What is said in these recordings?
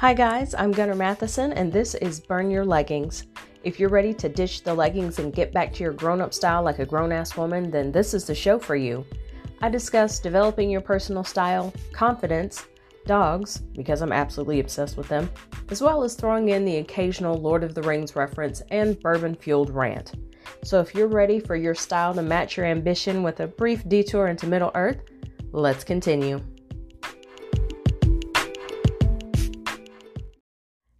Hi guys, I'm Gunnar Matheson and this is Burn Your Leggings. If you're ready to ditch the leggings and get back to your grown-up style like a grown-ass woman, then this is the show for you. I discuss developing your personal style, confidence, dogs, because I'm absolutely obsessed with them, as well as throwing in the occasional Lord of the Rings reference and bourbon-fueled rant. So if you're ready for your style to match your ambition with a brief detour into Middle Earth, let's continue.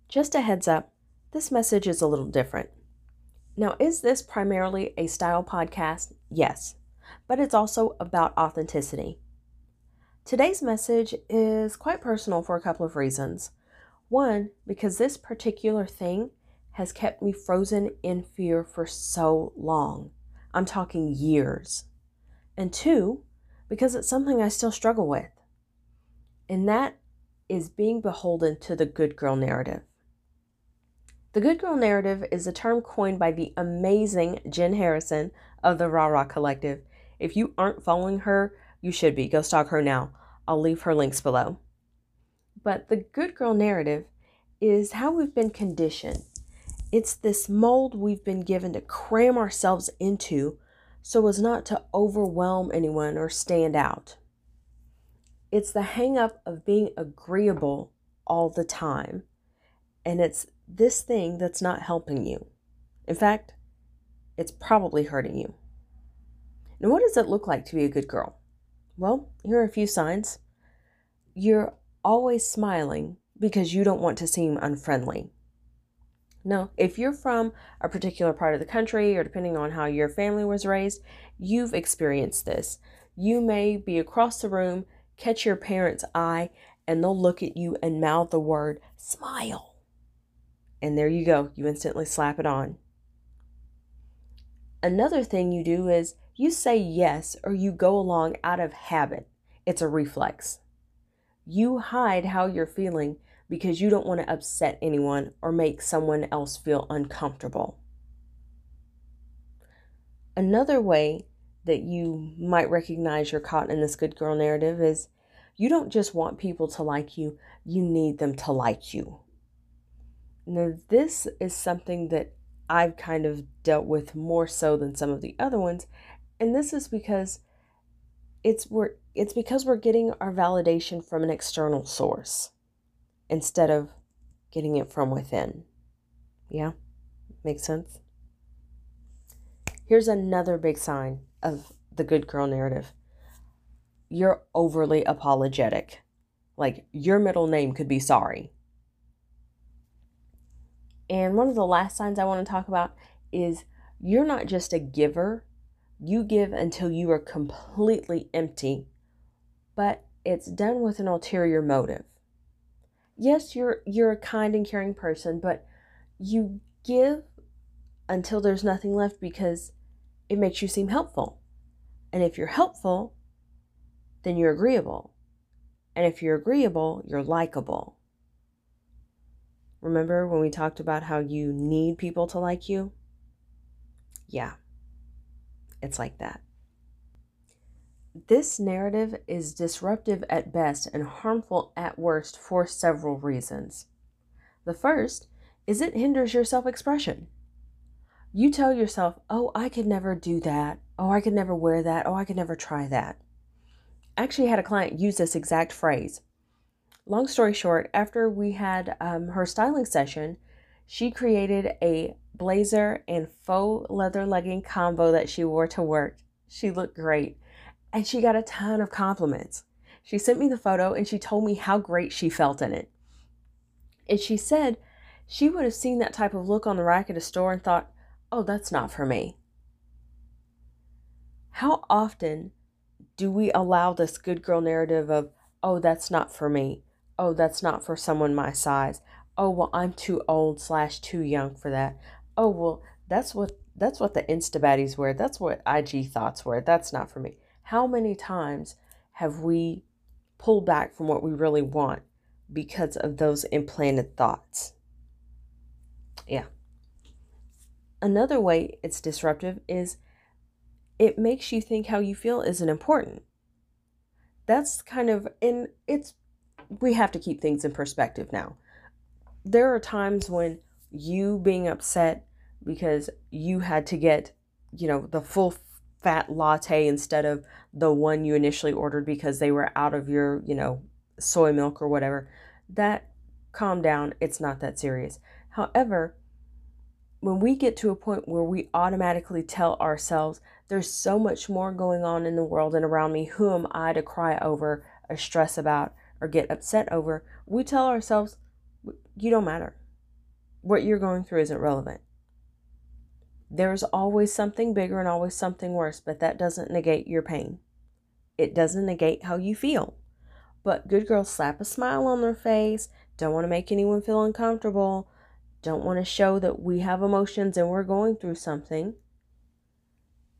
Just a heads up, this message is a little different. Now, is this primarily a style podcast? Yes, but it's also about authenticity. Today's message is quite personal for a couple of reasons. One, because this particular thing has kept me frozen in fear for so long. I'm talking years. And two, because it's something I still struggle with. And that is being beholden to the good girl narrative. The good girl narrative is a term coined by the amazing Jen Harrison of the Ra Ra Collective. If you aren't following her, you should be. Go stalk her now. I'll leave her links below. But the good girl narrative is how we've been conditioned. It's this mold we've been given to cram ourselves into so as not to overwhelm anyone or stand out. It's the hang up of being agreeable all the time. And it's this thing that's not helping you. In fact, it's probably hurting you. Now, what does it look like to be a good girl? Well, here are a few signs. You're always smiling because you don't want to seem unfriendly. Now, if you're from a particular part of the country or depending on how your family was raised, you've experienced this. You may be across the room, catch your parents' eye, and they'll look at you and mouth the word, smile. And there you go. You instantly slap it on. Another thing you do is you say yes or you go along out of habit. It's a reflex. You hide how you're feeling because you don't want to upset anyone or make someone else feel uncomfortable. Another way that you might recognize you're caught in this good girl narrative is you don't just want people to like you, you need them to like you. Now, this is something that I've kind of dealt with more so than some of the other ones, and this is because we're getting our validation from an external source instead of getting it from within. Yeah? Makes sense? Here's another big sign of the good girl narrative. You're overly apologetic. Like, your middle name could be sorry. And one of the last signs I want to talk about is you're not just a giver. You give until you are completely empty, but it's done with an ulterior motive. Yes, you're a kind and caring person, but you give until there's nothing left because it makes you seem helpful. And if you're helpful, then you're agreeable. And if you're agreeable, you're likable. Remember when we talked about how you need people to like you? Yeah, it's like that. This narrative is disruptive at best and harmful at worst for several reasons. The first is it hinders your self-expression. You tell yourself, oh, I could never do that. Oh, I could never wear that. Oh, I could never try that. I actually had a client use this exact phrase. Long story short, after we had her styling session, she created a blazer and faux leather legging combo that she wore to work. She looked great. And she got a ton of compliments. She sent me the photo and she told me how great she felt in it. And she said she would have seen that type of look on the rack at a store and thought, oh, that's not for me. How often do we allow this good girl narrative of, oh, that's not for me. Oh, that's not for someone my size. Oh, well, I'm too old / too young for that. Oh, well, that's what the Insta baddies wear. That's what IG thoughts wear. That's not for me. How many times have we pulled back from what we really want because of those implanted thoughts? Yeah. Another way it's disruptive is it makes you think how you feel isn't important. That's kind of, and we have to keep things in perspective now. there are times when you being upset because you had to get, you know, the full fat latte instead of the one you initially ordered because they were out of your, you know, soy milk or whatever, that, calm down, it's not that serious. However, when we get to a point where we automatically tell ourselves there's so much more going on in the world and around me, who am I to cry over or stress about or get upset over, we tell ourselves, you don't matter. What you're going through isn't relevant. There's always something bigger and always something worse, but that doesn't negate your pain. It doesn't negate how you feel. But good girls slap a smile on their face, don't want to make anyone feel uncomfortable, don't want to show that we have emotions and we're going through something.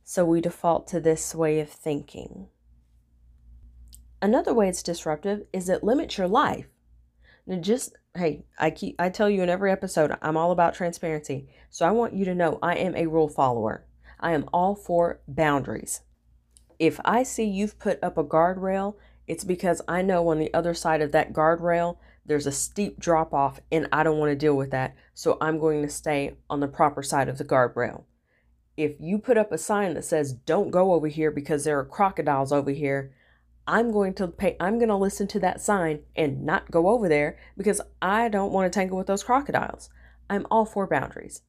So we default to this way of thinking. Another way it's disruptive is it limits your life. Now I tell you in every episode, I'm all about transparency. So I want you to know I am a rule follower. I am all for boundaries. If I see you've put up a guardrail, it's because I know on the other side of that guardrail, there's a steep drop off and I don't want to deal with that. So I'm going to stay on the proper side of the guardrail. If you put up a sign that says, don't go over here because there are crocodiles over here, I'm going to listen to that sign and not go over there because I don't want to tangle with those crocodiles. I'm all for boundaries.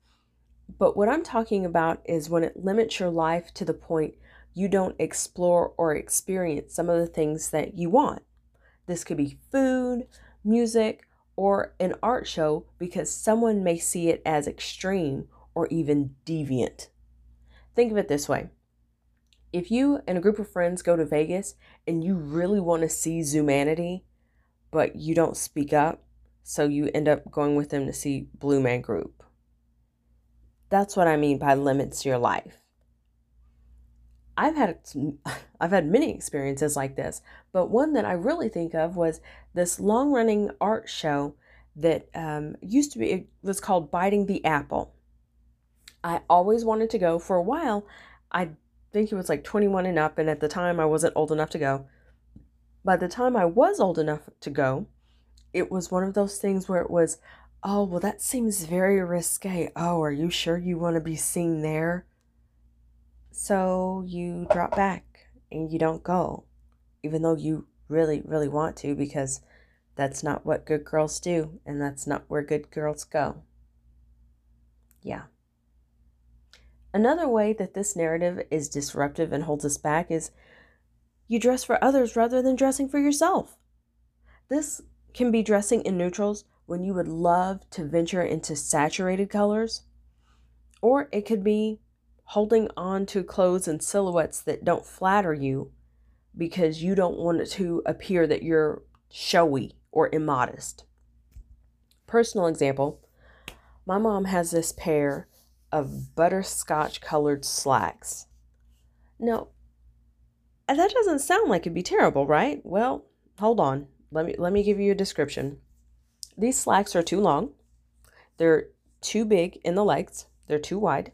But what I'm talking about is when it limits your life to the point you don't explore or experience some of the things that you want. This could be food, music, or an art show because someone may see it as extreme or even deviant. Think of it this way. If you and a group of friends go to Vegas and you really want to see Zumanity, but you don't speak up, so you end up going with them to see Blue Man Group. That's what I mean by limits your life. I've had many experiences like this, but one that I really think of was this long-running art show that it was called Biting the Apple. I always wanted to go. For a while, I think it was like 21 and up, and at the time I wasn't old enough to go. By the time I was old enough to go, it was one of those things where it was, oh, well, that seems very risque. Oh, are you sure you want to be seen there? So you drop back and you don't go, even though you really, really want to, because that's not what good girls do and that's not where good girls go. Yeah. Another way that this narrative is disruptive and holds us back is you dress for others rather than dressing for yourself. This can be dressing in neutrals when you would love to venture into saturated colors, or it could be holding on to clothes and silhouettes that don't flatter you because you don't want it to appear that you're showy or immodest. Personal example, my mom has this pair of butterscotch colored slacks. Now, that doesn't sound like it'd be terrible, right? Well, hold on. Let me give you a description. These slacks are too long. They're too big in the legs. They're too wide.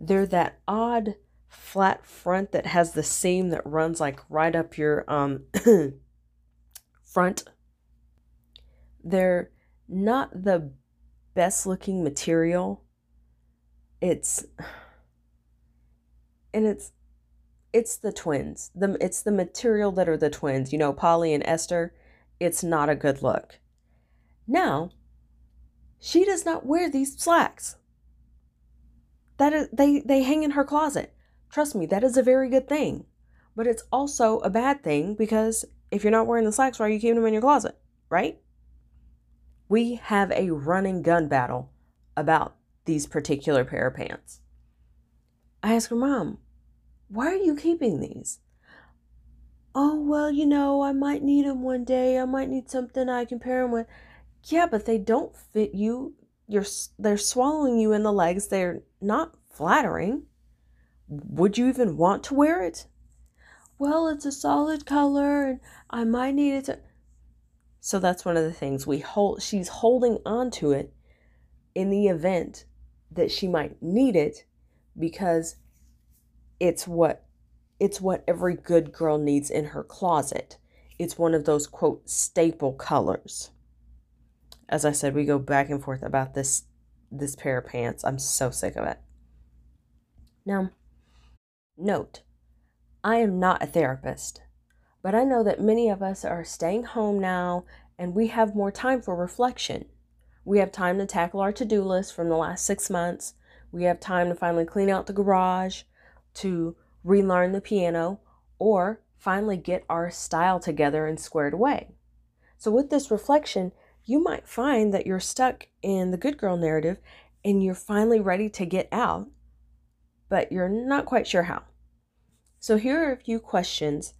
They're that odd flat front that has the seam that runs like right up your front. They're not the best looking material. It's the twins. It's the material that are the twins, you know, Polly and Esther. It's not a good look. Now, she does not wear these slacks. That is, they hang in her closet. Trust me, that is a very good thing. But it's also a bad thing because if you're not wearing the slacks, why you keep them in your closet, right? We have a running gun battle about these particular pair of pants. I asked her, Mom, why are you keeping these? Oh, well, you know, I might need them one day. I might need something I can pair them with. Yeah, but they don't fit you. They're swallowing you in the legs. They're not flattering. Would you even want to wear it? Well, it's a solid color and I might need it to. So that's one of the things she's holding on to it in the event that she might need it, because it's what every good girl needs in her closet. It's one of those, quote, staple colors. As I said, we go back and forth about this pair of pants. I'm so sick of it. Now, note, I am not a therapist, but I know that many of us are staying home now and we have more time for reflection. We have time to tackle our to-do list from the last 6 months. We have time to finally clean out the garage, to relearn the piano, or finally get our style together and squared away. So with this reflection, you might find that you're stuck in the good girl narrative and you're finally ready to get out, but you're not quite sure how. So here are a few questions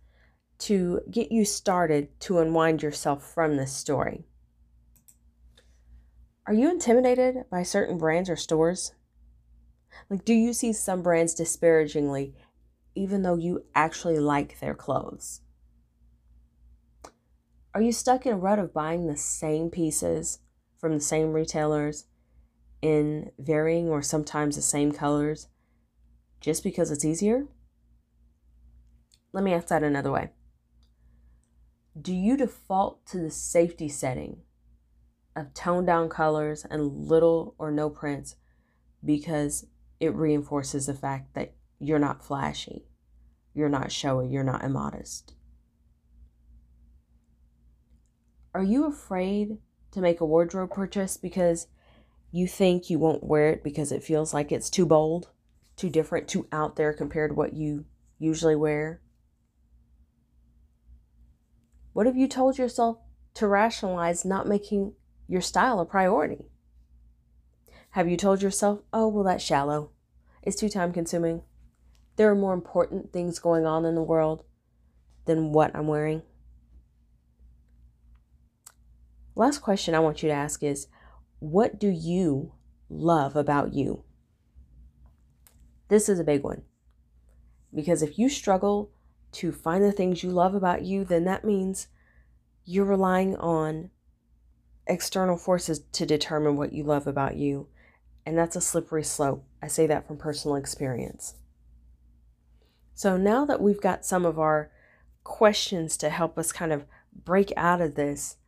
to get you started to unwind yourself from this story. Are you intimidated by certain brands or stores? Like, do you see some brands disparagingly, even though you actually like their clothes? Are you stuck in a rut of buying the same pieces from the same retailers in varying or sometimes the same colors just because it's easier? Let me ask that another way. Do you default to the safety setting of toned down colors and little or no prints because it reinforces the fact that you're not flashy, you're not showy, you're not immodest? Are you afraid to make a wardrobe purchase because you think you won't wear it because it feels like it's too bold, too different, too out there compared to what you usually wear? What have you told yourself to rationalize not making your style a priority? Have you told yourself, oh, well, that's shallow. It's too time consuming. There are more important things going on in the world than what I'm wearing. Last question I want you to ask is, what do you love about you? This is a big one, because if you struggle to find the things you love about you, then that means you're relying on external forces to determine what you love about you. And that's a slippery slope. I say that from personal experience. So now that we've got some of our questions to help us kind of break out of this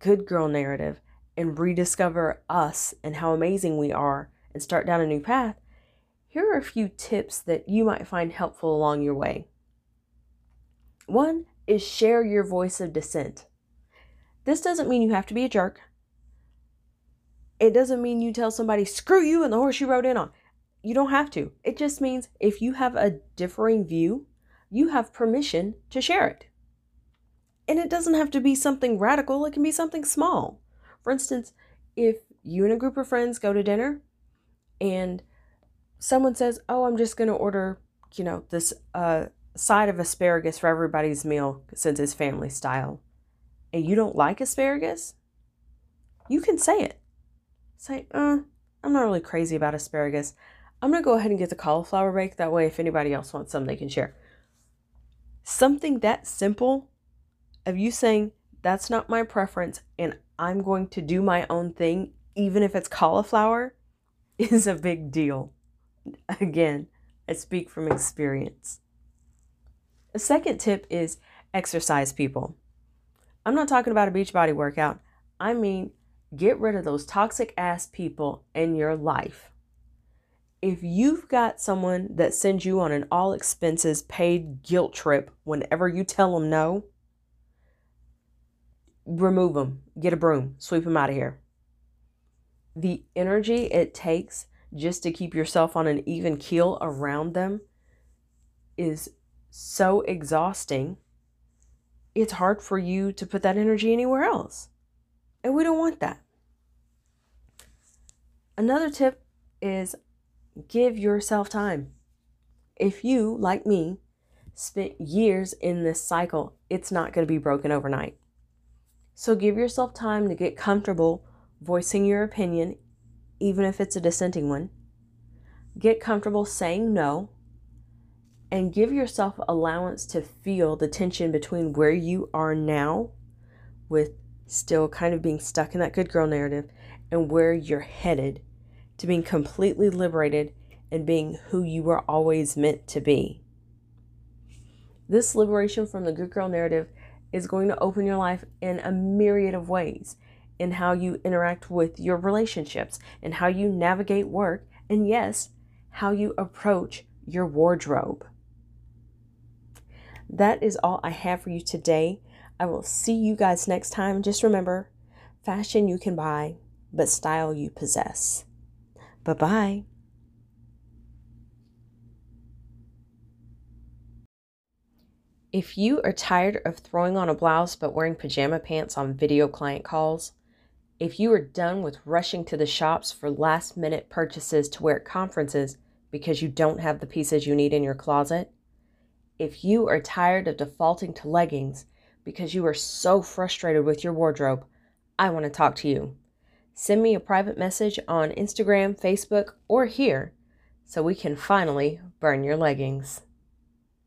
good girl narrative and rediscover us and how amazing we are and start down a new path, here are a few tips that you might find helpful along your way. One is share your voice of dissent. This doesn't mean you have to be a jerk. It doesn't mean you tell somebody, screw you and the horse you rode in on. You don't have to. It just means if you have a differing view, you have permission to share it. And it doesn't have to be something radical. It can be something small. For instance, if you and a group of friends go to dinner and someone says, oh, I'm just going to order, this side of asparagus for everybody's meal since it's family style, and you don't like asparagus, you can say it. Say, I'm not really crazy about asparagus. I'm going to go ahead and get the cauliflower bake. That way, if anybody else wants some, they can share. Something that simple of you saying, that's not my preference, and I'm going to do my own thing, even if it's cauliflower, is a big deal. Again, I speak from experience. A second tip is exercise, people. I'm not talking about a Beachbody workout. I mean, get rid of those toxic ass people in your life. If you've got someone that sends you on an all expenses paid guilt trip whenever you tell them no, remove them, get a broom, sweep them out of here. The energy it takes just to keep yourself on an even keel around them is so exhausting. It's hard for you to put that energy anywhere else. And we don't want that. Another tip is give yourself time. If you, like me, spent years in this cycle, it's not going to be broken overnight. So give yourself time to get comfortable voicing your opinion, even if it's a dissenting one. Get comfortable saying no, and give yourself allowance to feel the tension between where you are now, with still kind of being stuck in that good girl narrative, and where you're headed to being completely liberated and being who you were always meant to be. This liberation from the good girl narrative is going to open your life in a myriad of ways. in how you interact with your relationships and how you navigate work, and yes, how you approach your wardrobe. That is all I have for you today. I will see you guys next time. Just remember, fashion you can buy, but style you possess. Bye-bye. If you are tired of throwing on a blouse but wearing pajama pants on video client calls, if you are done with rushing to the shops for last-minute purchases to wear at conferences because you don't have the pieces you need in your closet, if you are tired of defaulting to leggings because you are so frustrated with your wardrobe, I want to talk to you. Send me a private message on Instagram, Facebook, or here so we can finally burn your leggings.